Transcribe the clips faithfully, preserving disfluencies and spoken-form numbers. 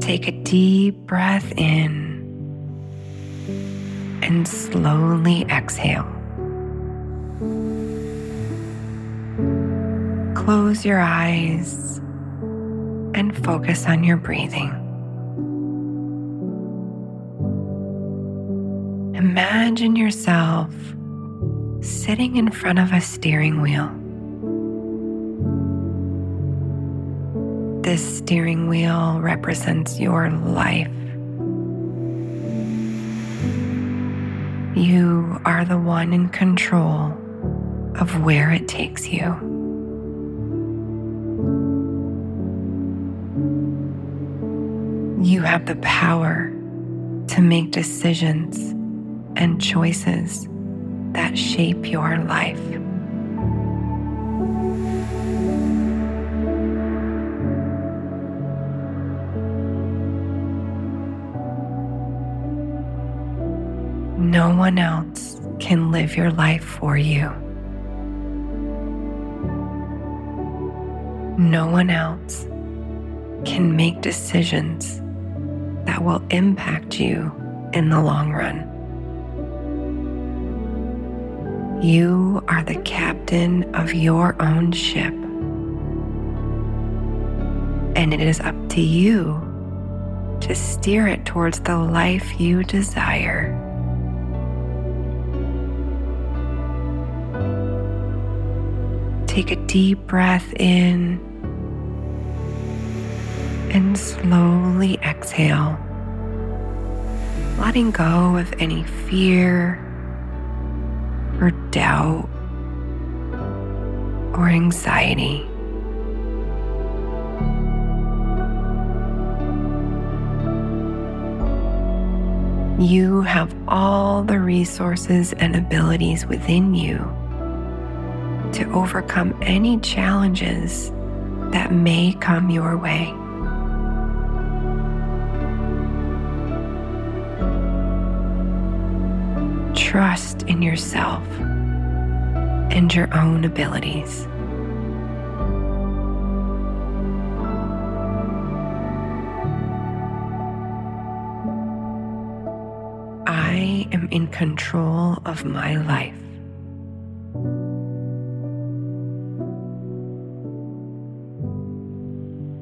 Take a deep breath in and slowly exhale. Close your eyes and focus on your breathing. Imagine yourself sitting in front of a steering wheel. This steering wheel represents your life. You are the one in control of where it takes you. You have the power to make decisions and choices that shape your life. No one else can live your life for you. No one else can make decisions that will impact you in the long run. You are the captain of your own ship, and it is up to you to steer it towards the life you desire. Take a deep breath in and slowly exhale, letting go of any fear or doubt or anxiety. You have all the resources and abilities within you to overcome any challenges that may come your way. trust in yourself and your own abilities. I am in control of my life.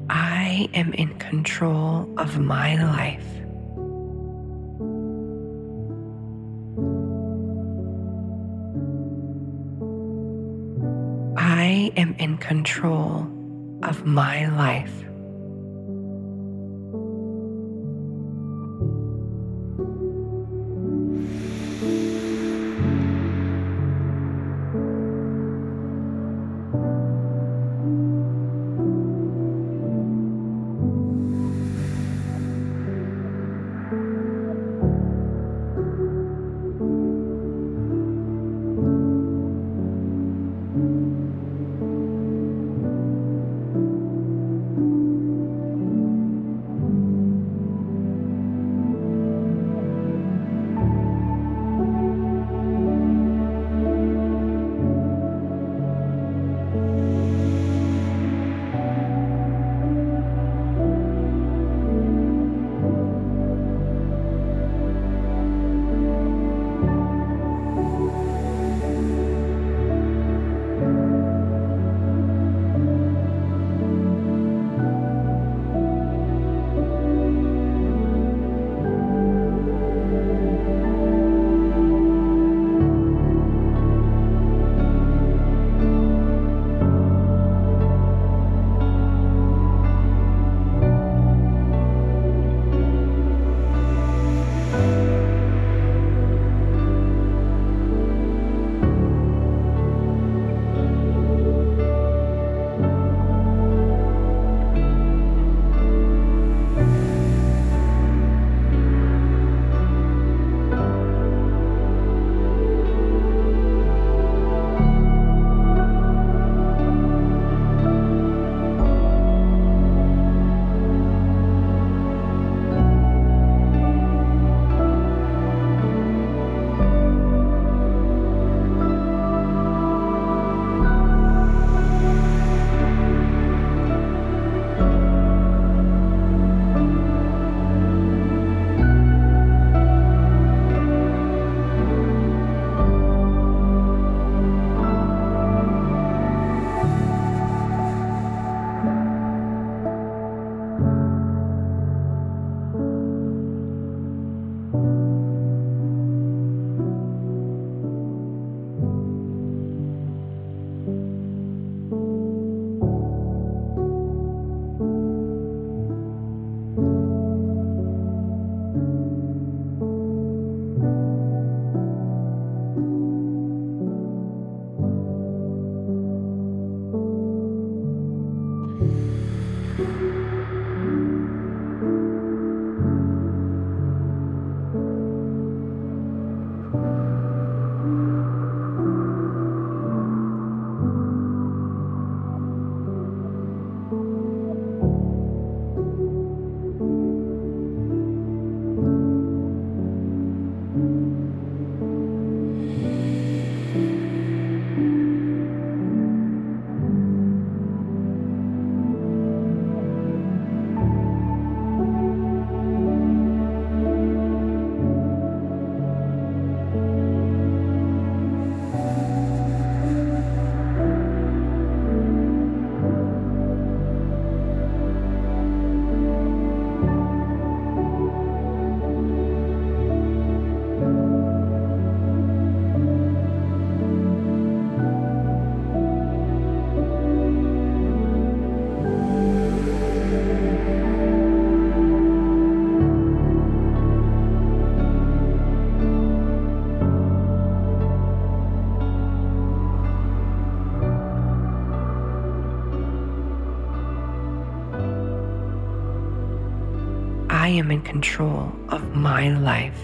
I am in control of my life. I am in control of my life. I am in control of my life.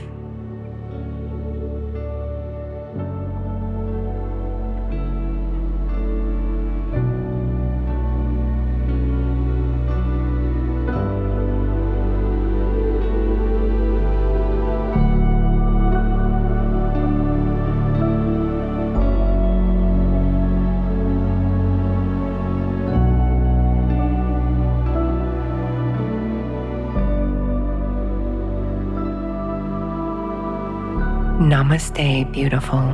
Namaste, beautiful.